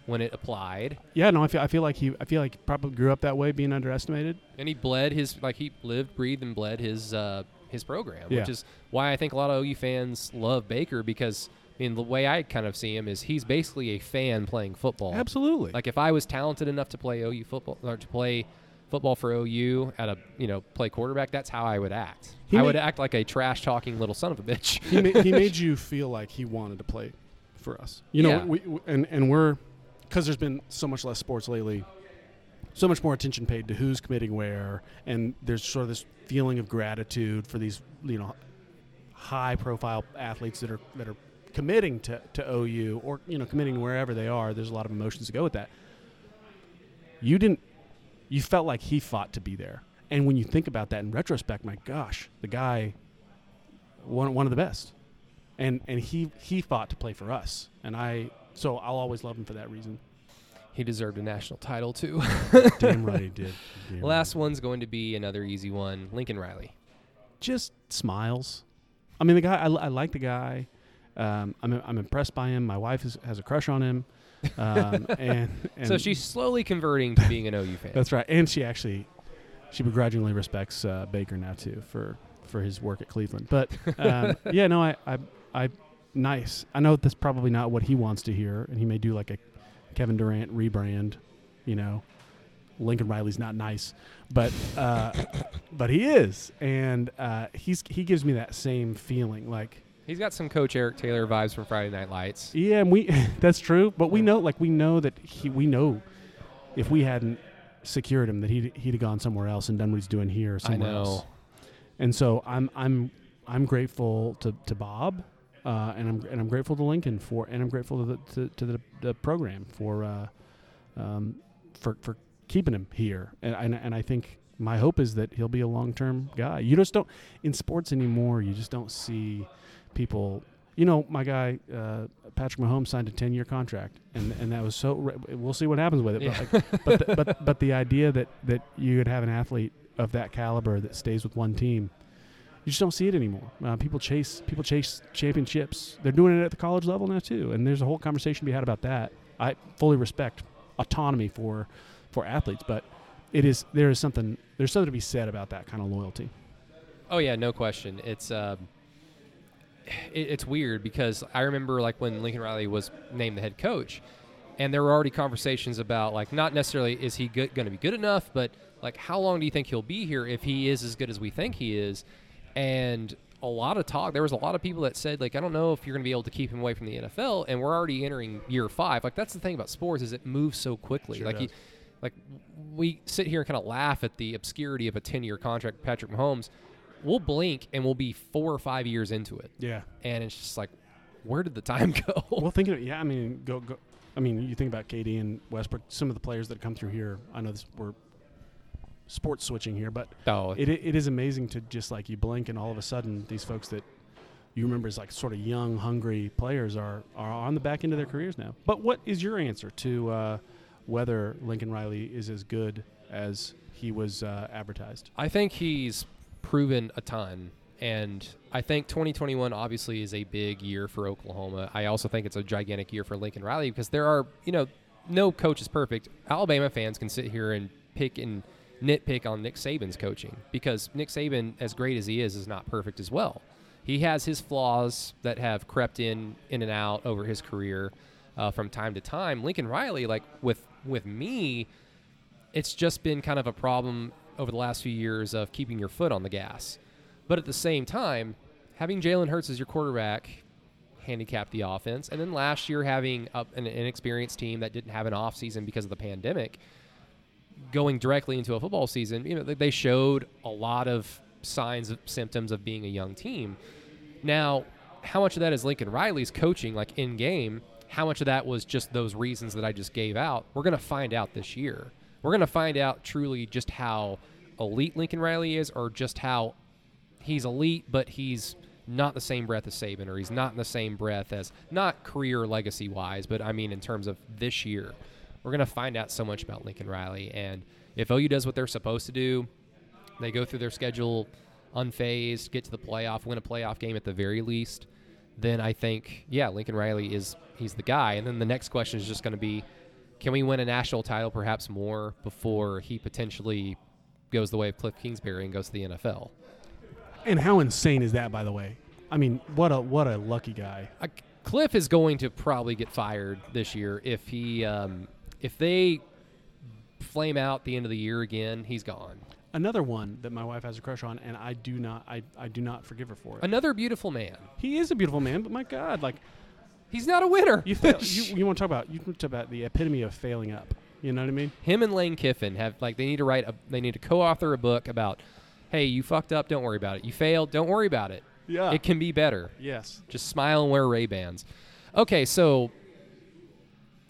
when it applied. Yeah, no, I feel, I feel like he I feel like he probably grew up that way, being underestimated. And he bled his – like he lived, breathed, and bled his uh, – his program, yeah. which is why I think a lot of O U fans love Baker because, I mean, the way I kind of see him is he's basically a fan playing football. Absolutely. Like, if I was talented enough to play O U football or to play football for O U at a, you know, play quarterback, that's how I would act. He I made, would act like a trash-talking little son of a bitch. he, ma- he made you feel like he wanted to play for us. You know, yeah. we, we and, and we're – because there's been so much less sports lately, so much more attention paid to who's committing where, and there's sort of this feeling of gratitude for these, you know, high-profile athletes that are that are committing to, to O U or, you know, committing wherever they are. There's a lot of emotions to go with that. You didn't – you felt like he fought to be there. And when you think about that in retrospect, my gosh, the guy, one one of the best, and and he he fought to play for us, and I so I'll always love him for that reason. He deserved a national title too. Damn right he did. Damn Last right. one's going to be another easy one. Lincoln Riley, just smiles. I mean, the guy I, I like the guy. Um, I'm I'm impressed by him. My wife is, has a crush on him. Um, and, and so she's slowly converting to being an O U fan. That's right, and she actually. She begrudgingly respects uh, Baker now too for, for his work at Cleveland. But um, yeah, no, I, I, I, nice. I know that's probably not what he wants to hear, and he may do like a Kevin Durant rebrand. You know, Lincoln Riley's not nice, but uh, but he is, and uh, he's he gives me that same feeling. Like he's got some Coach Eric Taylor vibes from Friday Night Lights. Yeah, and we that's true. But we know, like we know that he we know if we hadn't. Secured him that he'd he'd have gone somewhere else and done what he's doing here somewhere I know. else. And so I'm I'm I'm grateful to, to Bob, uh, and I'm and I'm grateful to Lincoln for, and I'm grateful to the to, to the, the program for uh, um, for for keeping him here. And, and and I think my hope is that he'll be a long term guy. You just don't in sports anymore. You just don't see people. You know, my guy uh, Patrick Mahomes signed a ten-year contract, and and that was so. Re- we'll see what happens with it. Yeah. But, like, but, the, but but the idea that that you would have an athlete of that caliber that stays with one team, you just don't see it anymore. Uh, people chase people chase championships. They're doing it at the college level now too, and there's a whole conversation to be had about that. I fully respect autonomy for for athletes, but it is there is something there's something to be said about that kind of loyalty. Oh yeah, no question. It's. Um It's weird because I remember like when Lincoln Riley was named the head coach, and there were already conversations about like not necessarily is he going to be good enough, but like how long do you think he'll be here if he is as good as we think he is? And a lot of talk. There was a lot of people that said like I don't know if you're going to be able to keep him away from the N F L, and we're already entering year five. Like that's the thing about sports is it moves so quickly. Sure like does. You, like we sit here and kind of laugh at the obscurity of a ten-year contract with Patrick Mahomes. We'll blink and we'll be four or five years into it. Yeah, and it's just like, where did the time go? Well, think of it. Yeah, I mean, go go. I mean, you think about K D and Westbrook. Some of the players that come through here. I know this, we're sports switching here, but oh. it it is amazing to just like you blink and all of a sudden these folks that you remember as like sort of young, hungry players are are on the back end of their careers now. But what is your answer to uh, whether Lincoln Riley is as good as he was uh, advertised? I think he's. Proven a ton, and I think twenty twenty-one obviously is a big year for Oklahoma. I also think it's a gigantic year for Lincoln Riley because there are, you know, no coach is perfect. Alabama fans can sit here and pick and nitpick on Nick Saban's coaching because Nick Saban, as great as he is, is not perfect as well. He has his flaws that have crept in in and out over his career uh, from time to time. Lincoln Riley, like with with me, it's just been kind of a problem over the last few years of keeping your foot on the gas. But at the same time, having Jalen Hurts as your quarterback handicapped the offense. And then last year having a, an inexperienced team that didn't have an offseason because of the pandemic going directly into a football season, you know, they showed a lot of signs of symptoms of being a young team. Now, how much of that is Lincoln Riley's coaching, like in-game? How much of that was just those reasons that I just gave out? We're going to find out this year. We're going to find out truly just how elite Lincoln Riley is or just how he's elite, but he's not the same breath as Saban or he's not in the same breath as, not career legacy-wise, but I mean in terms of this year. We're going to find out so much about Lincoln Riley. And if O U does what they're supposed to do, they go through their schedule unfazed, get to the playoff, win a playoff game at the very least, then I think, yeah, Lincoln Riley is he's the guy. And then the next question is just going to be, can we win a national title, perhaps more, before he potentially goes the way of Cliff Kingsbury and goes to the N F L? And how insane is that, by the way? I mean, what a what a lucky guy. Uh, Cliff is going to probably get fired this year if he um, if they flame out the end of the year again, he's gone. Another one that my wife has a crush on, and I do not, I, I do not forgive her for it. Another beautiful man. He is a beautiful man, but my God, like, he's not a winner. You fail, you, you want to talk about you talk about the epitome of failing up. You know what I mean? Him and Lane Kiffin have like they need to write a they need to co-author a book about, hey, you fucked up, don't worry about it. You failed, don't worry about it. Yeah, it can be better. Yes, just smile and wear Ray-Bans. Okay, so.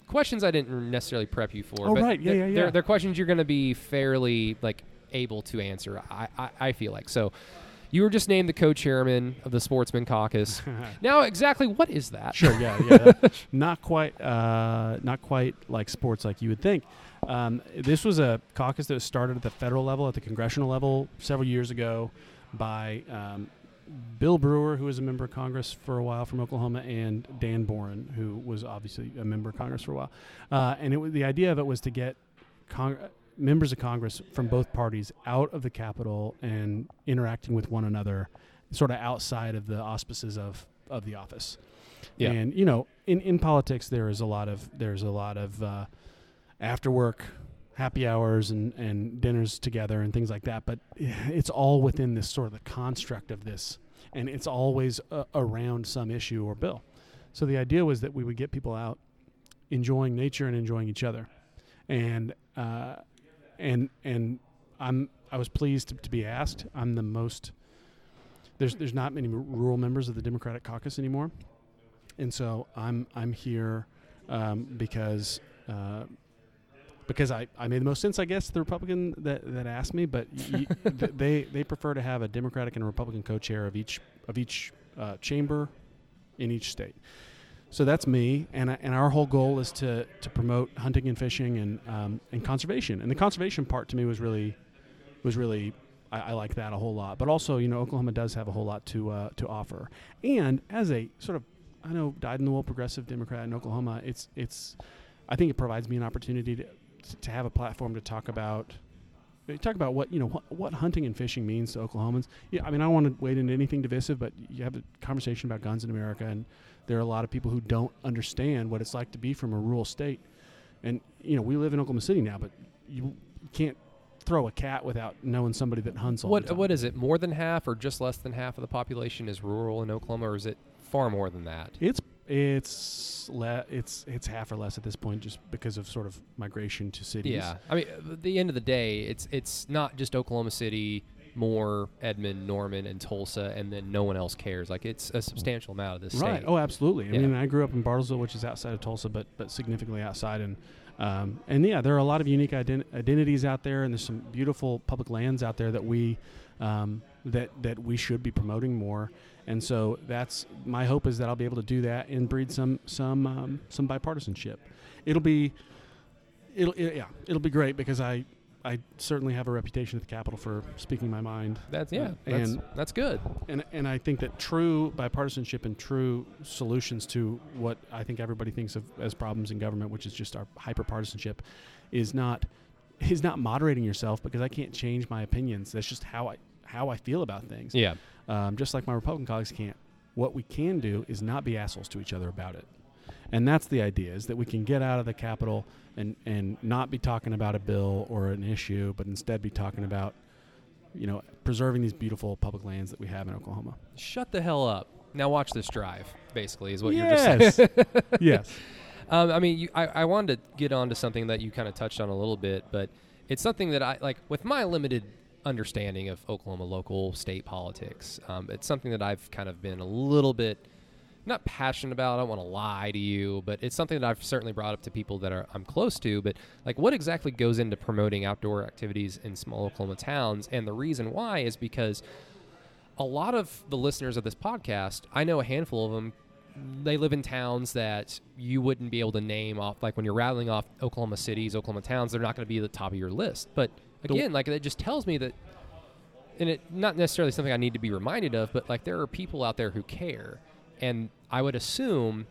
Questions I didn't necessarily prep you for. Oh, but right. Yeah, they're, yeah, yeah. They're, they're questions you're going to be fairly, like, able to answer, I, I, I feel like. So you were just named the co-chairman of the Sportsmen's Caucus. Now, exactly what is that? Sure, yeah, yeah. That, not quite, uh, not quite like sports like you would think. Um, this was a caucus that was started at the federal level, at the congressional level, several years ago by um, Bill Brewer, who was a member of Congress for a while from Oklahoma, and Dan Boren, who was obviously a member of Congress for a while. Uh, and it w- the idea of it was to get Cong- members of Congress from both parties out of the Capitol and interacting with one another sort of outside of the auspices of, of the office. Yeah. And, you know, in, in politics, there is a lot of there's a lot of uh, after work happy hours and, and dinners together and things like that. But it's all within this sort of the construct of this. And it's always uh, around some issue or bill. So the idea was that we would get people out enjoying nature and enjoying each other. And uh, and and I'm I was pleased to, to be asked. I'm the most there's there's not many rural members of the Democratic Caucus anymore, and so I'm I'm here um, because uh, because I, I made the most sense, I guess, the Republican that, that asked me, but y- th- they they prefer to have a Democratic and a Republican co-chair of each of each uh, chamber in each state. So that's me, and I, and our whole goal is to, to promote hunting and fishing and um, and conservation. And the conservation part to me was really was really I, I like that a whole lot. But also, you know, Oklahoma does have a whole lot to uh, to offer. And as a sort of I know dyed in the wool progressive Democrat in Oklahoma, it's it's I think it provides me an opportunity to. to have a platform to talk about talk about what you know wh- what hunting and fishing means to Oklahomans. Yeah, I mean, I don't want to wade into anything divisive, but you have a conversation about guns in America, and there are a lot of people who don't understand what it's like to be from a rural state. And you know, we live in Oklahoma City now, but you can't throw a cat without knowing somebody that hunts all what, the time. What is it? More than half, or just less than half of the population is rural in Oklahoma, or is it far more than that? It's It's le- it's it's half or less at this point, just because of sort of migration to cities. Yeah, I mean, at the end of the day, it's it's not just Oklahoma City, Moore, Edmond, Norman, and Tulsa, and then no one else cares. Like, it's a substantial amount of this state. Right. Oh, absolutely. Yeah. I mean, I grew up in Bartlesville, which is outside of Tulsa, but but significantly outside. And um, and yeah, there are a lot of unique ident- identities out there, and there's some beautiful public lands out there that we um, that that we should be promoting more. And so that's my hope, is that I'll be able to do that and breed some some um, some bipartisanship. It'll be, it'll it, yeah, it'll be great, because I I certainly have a reputation at the Capitol for speaking my mind. That's yeah, uh, and that's, that's good. And and I think that true bipartisanship and true solutions to what I think everybody thinks of as problems in government, which is just our hyperpartisanship, is not is not moderating yourself, because I can't change my opinions. That's just how I how I feel about things. Yeah. Um, just like my Republican colleagues can't. What we can do is not be assholes to each other about it. And that's the idea, is that we can get out of the Capitol and, and not be talking about a bill or an issue, but instead be talking about, you know, preserving these beautiful public lands that we have in Oklahoma. Shut the hell up. Now watch this drive, basically, is what yes. you're just saying. Yes. Um, I mean, you, I, I wanted to get on to something that you kind of touched on a little bit, but it's something that I, like, with my limited understanding of Oklahoma local state politics. Um, it's something that I've kind of been a little bit, not passionate about, I don't want to lie to you, but it's something that I've certainly brought up to people that are I'm close to, but like, what exactly goes into promoting outdoor activities in small Oklahoma towns? And the reason why is because a lot of the listeners of this podcast, I know a handful of them, they live in towns that you wouldn't be able to name off. Like when you're rattling off Oklahoma cities, Oklahoma towns, they're not going to be at the top of your list. But again, like, that just tells me that, and it not necessarily something I need to be reminded of, but like, there are people out there who care. And I would assume,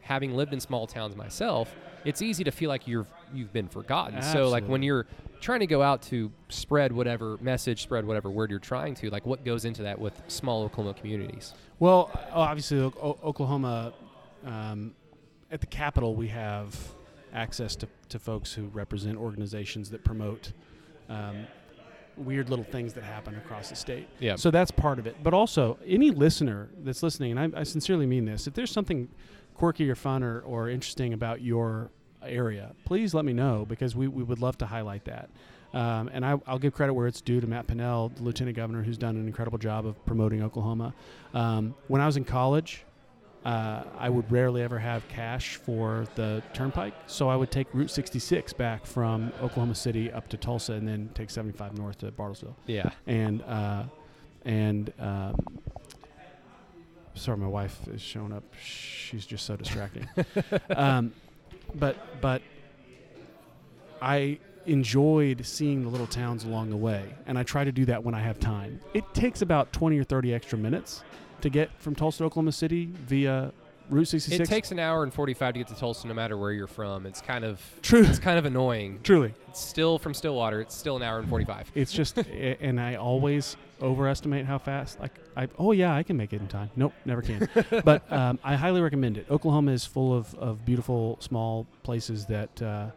having lived in small towns myself, it's easy to feel like you've you've been forgotten. Absolutely. So like, when you're trying to go out to spread whatever message, spread whatever word you're trying to, like, what goes into that with small Oklahoma communities? Well, obviously, o- Oklahoma, um, at the Capitol, we have access to, to folks who represent organizations that promote um, weird little things that happen across the state. Yeah. So that's part of it. But also, any listener that's listening, and I, I sincerely mean this, if there's something quirky or fun or, or interesting about your area, please let me know, because we, we would love to highlight that. Um, and I, I'll give credit where it's due to Matt Pinnell, the Lieutenant Governor, who's done an incredible job of promoting Oklahoma. Um, when I was in college, uh, I would rarely ever have cash for the turnpike, so I would take Route sixty-six back from Oklahoma City up to Tulsa and then take seventy-five north to Bartlesville. Yeah. And, uh, and uh, sorry, my wife is showing up. She's just so distracting. um, but but I... enjoyed seeing the little towns along the way, and I try to do that when I have time. It takes about twenty or thirty extra minutes to get from Tulsa to Oklahoma City via Route sixty-six. It takes an hour and forty-five to get to Tulsa, no matter where you're from. It's kind of true. It's kind of annoying. Truly, it's still from Stillwater. It's still an hour and forty-five. It's just, and I always overestimate how fast. Like, I oh yeah, I can make it in time. Nope, never can. But um, I highly recommend it. Oklahoma is full of of beautiful small places that. Uh,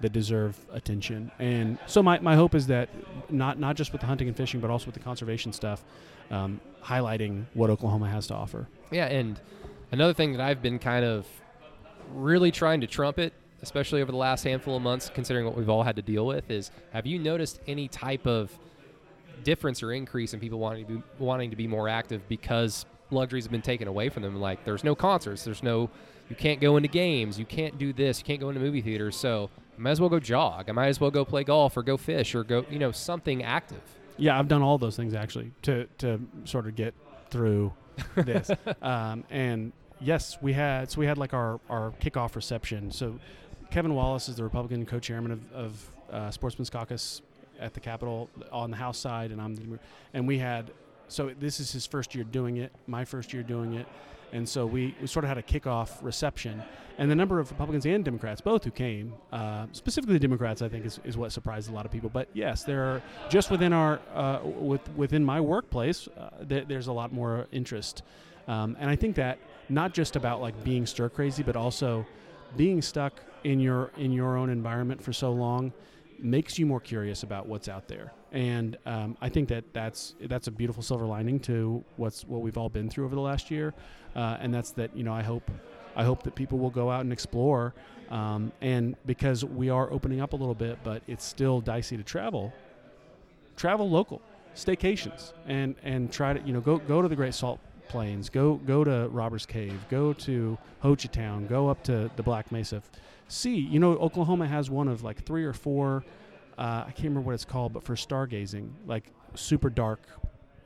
that deserve attention. And so my, my hope is that not not just with the hunting and fishing, but also with the conservation stuff, um, highlighting what Oklahoma has to offer. Yeah, and another thing that I've been kind of really trying to trumpet, especially over the last handful of months, considering what we've all had to deal with, is have you noticed any type of difference or increase in people wanting to be, wanting to be more active because luxuries have been taken away from them? Like, there's no concerts, there's no, you can't go into games, you can't do this, you can't go into movie theaters, so... I might as well go jog. I might as well go play golf or go fish or go, you know, something active. Yeah, I've done all those things, actually, to, to sort of get through this. Um, and, yes, we had – so we had, like, our, our kickoff reception. So Kevin Wallace is the Republican co-chairman of, of uh, Sportsmen's Caucus at the Capitol on the House side, and I'm the, and we had – so this is his first year doing it, my first year doing it. And so we, we sort of had a kickoff reception. And the number of Republicans and Democrats, both who came, uh, specifically the Democrats, I think, is, is what surprised a lot of people. But, yes, there are just within our uh, with, within my workplace, uh, th- there's a lot more interest. Um, and I think that not just about, like, being stir-crazy, but also being stuck in your in your own environment for so long makes you more curious about what's out there. And um, I think that that's that's a beautiful silver lining to what's what we've all been through over the last year, uh, and that's that you know I hope I hope that people will go out and explore, um, and because we are opening up a little bit, but it's still dicey to travel. Travel local, staycations, and and try to you know go go to the Great Salt Plains, go go to Robbers Cave, go to Ho Chi Town, go up to the Black Mesa. See, you know Oklahoma has one of like three or four. Uh, I can't remember what it's called, but for stargazing, like super dark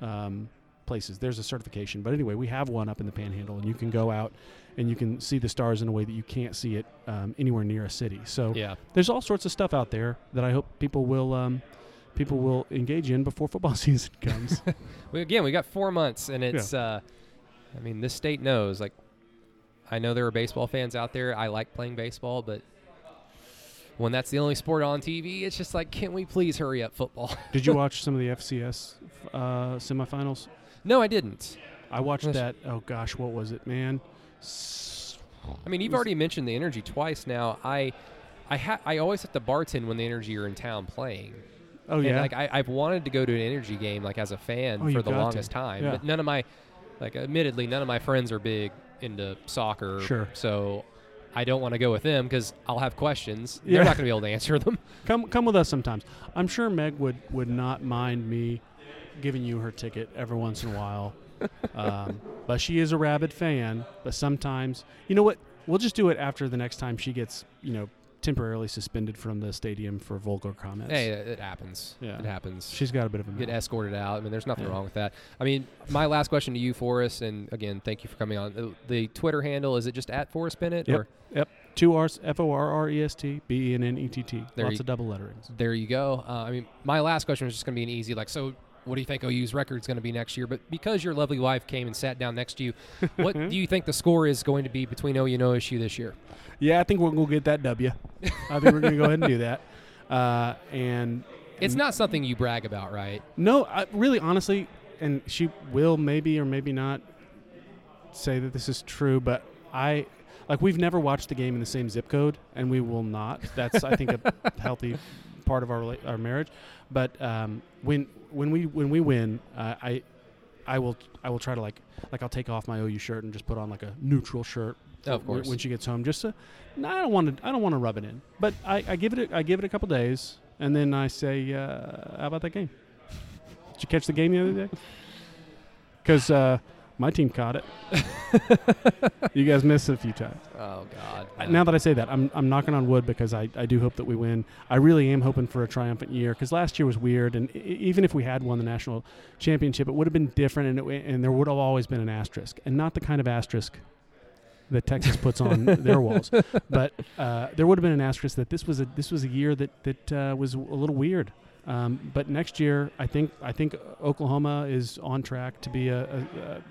um, places, there's a certification. But anyway, we have one up in the Panhandle, and you can go out and you can see the stars in a way that you can't see it um, anywhere near a city. So yeah. There's all sorts of stuff out there that I hope people will um, people will engage in before football season comes. we, again, we got four months, and it's. Yeah. Uh, I mean, this state knows. Like, I know there are baseball fans out there. I like playing baseball, but. When that's the only sport on T V, it's just like, can we please hurry up, football? Did you watch some of the F C S uh, semifinals? No, I didn't. I watched Gosh. that. Oh, gosh, what was it, man? S- I mean, you've already mentioned the Energy twice now. I I, ha- I always have to bartend when the Energy are in town playing. Oh, and yeah? Like, I, I've wanted to go to an Energy game, like, as a fan oh, for the longest to. time. Yeah. But none of my, like, admittedly, none of my friends are big into soccer. Sure. So... I don't want to go with them because I'll have questions. Yeah. They're not going to be able to answer them. Come come with us sometimes. I'm sure Meg would, would not mind me giving you her ticket every once in a while. um, but she is a rabid fan. But sometimes, you know what? We'll just do it after the next time she gets, you know, temporarily suspended from the stadium for vulgar comments. Hey, it happens. Yeah. It happens. She's got a bit of a mouth. Get escorted out. I mean, there's nothing yeah. wrong with that. I mean, my last question to you, Forrest, and again, thank you for coming on. The, the Twitter handle, is it just at Forrest Bennett? Yep. Or? Yep. Two R's, F O R R E S T B E N N E T T. There Lots you, of double letterings. There you go. Uh, I mean, my last question was just going to be an easy, like, so what do you think O U's record is going to be next year? But because your lovely wife came and sat down next to you, what do you think the score is going to be between O U and O S U this year? Yeah, I think we're going to get that W. I think we're going to go ahead and do that. Uh, and, and it's not something you brag about, right? No, I, really, honestly, and she will maybe or maybe not say that this is true, but I – Like, we've never watched the game in the same zip code, and we will not. That's, I think, a healthy part of our our marriage. But um, when when we when we win, uh, I I will I will try to like like I'll take off my O U shirt and just put on like a neutral shirt. Oh, of course. When she gets home, just to, no, I don't want to. I don't want to rub it in. But I, I give it. A, I give it a couple days, and then I say, uh, "How about that game? Did you catch the game the other day? Because uh, my team caught it. You guys missed it a few times." Oh God! No. Now that I say that, I'm I'm knocking on wood because I, I do hope that we win. I really am hoping for a triumphant year because last year was weird, and I- even if we had won the national championship, it would have been different, and it, and there would have always been an asterisk, and not the kind of asterisk that Texas puts on their walls. But uh, there would have been an asterisk that this was a this was a year that that uh, was a little weird. Um, but next year, I think I think Oklahoma is on track to be a, a,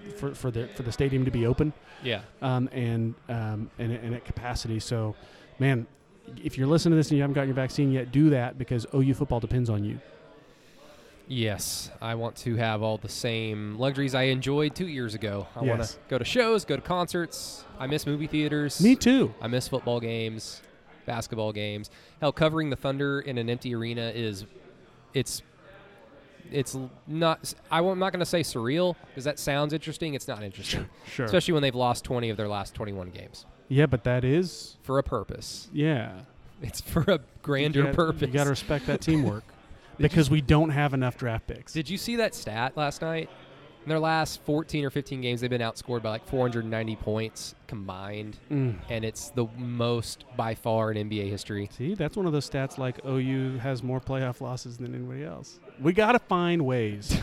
a for for the for the stadium to be open. Yeah. Um. And um. And and at capacity. So, man, if you're listening to this and you haven't gotten your vaccine yet, do that because O U football depends on you. Yes, I want to have all the same luxuries I enjoyed two years ago. I yes. want to go to shows, go to concerts. I miss movie theaters. Me too. I miss football games, basketball games. Hell, covering the Thunder in an empty arena is, it's, it's not. I'm not going to say surreal because that sounds interesting. It's not interesting, sure, sure. Especially when they've lost twenty of their last twenty-one games. Yeah, but that is for a purpose. Yeah, it's for a grander you gotta, purpose. You got to respect that teamwork. Because we don't have enough draft picks. Did you see that stat last night? In their last fourteen or fifteen games, they've been outscored by like four hundred ninety points combined, mm. and it's the most by far in N B A history. See, that's one of those stats like O U has more playoff losses than anybody else. We got to find ways,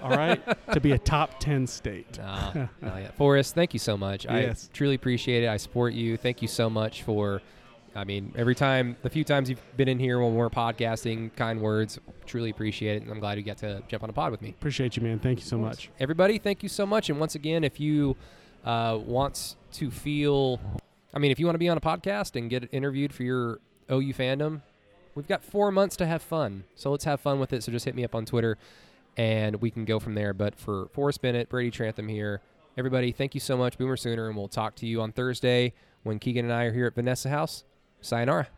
all right, to be a top ten state. Nah, not yet. Forrest, thank you so much. Yes. I truly appreciate it. I support you. Thank you so much for – I mean, every time, the few times you've been in here when we're podcasting, kind words, truly appreciate it, and I'm glad you got to jump on a pod with me. Appreciate you, man. Thank you so much. Everybody, thank you so much. And once again, if you uh, want to feel, I mean, if you want to be on a podcast and get interviewed for your O U fandom, we've got four months to have fun. So let's have fun with it. So just hit me up on Twitter, and we can go from there. But for Forrest Bennett, Brady Trantham here, everybody, thank you so much. Boomer Sooner, and we'll talk to you on Thursday when Keegan and I are here at Vanessa House. Sayonara.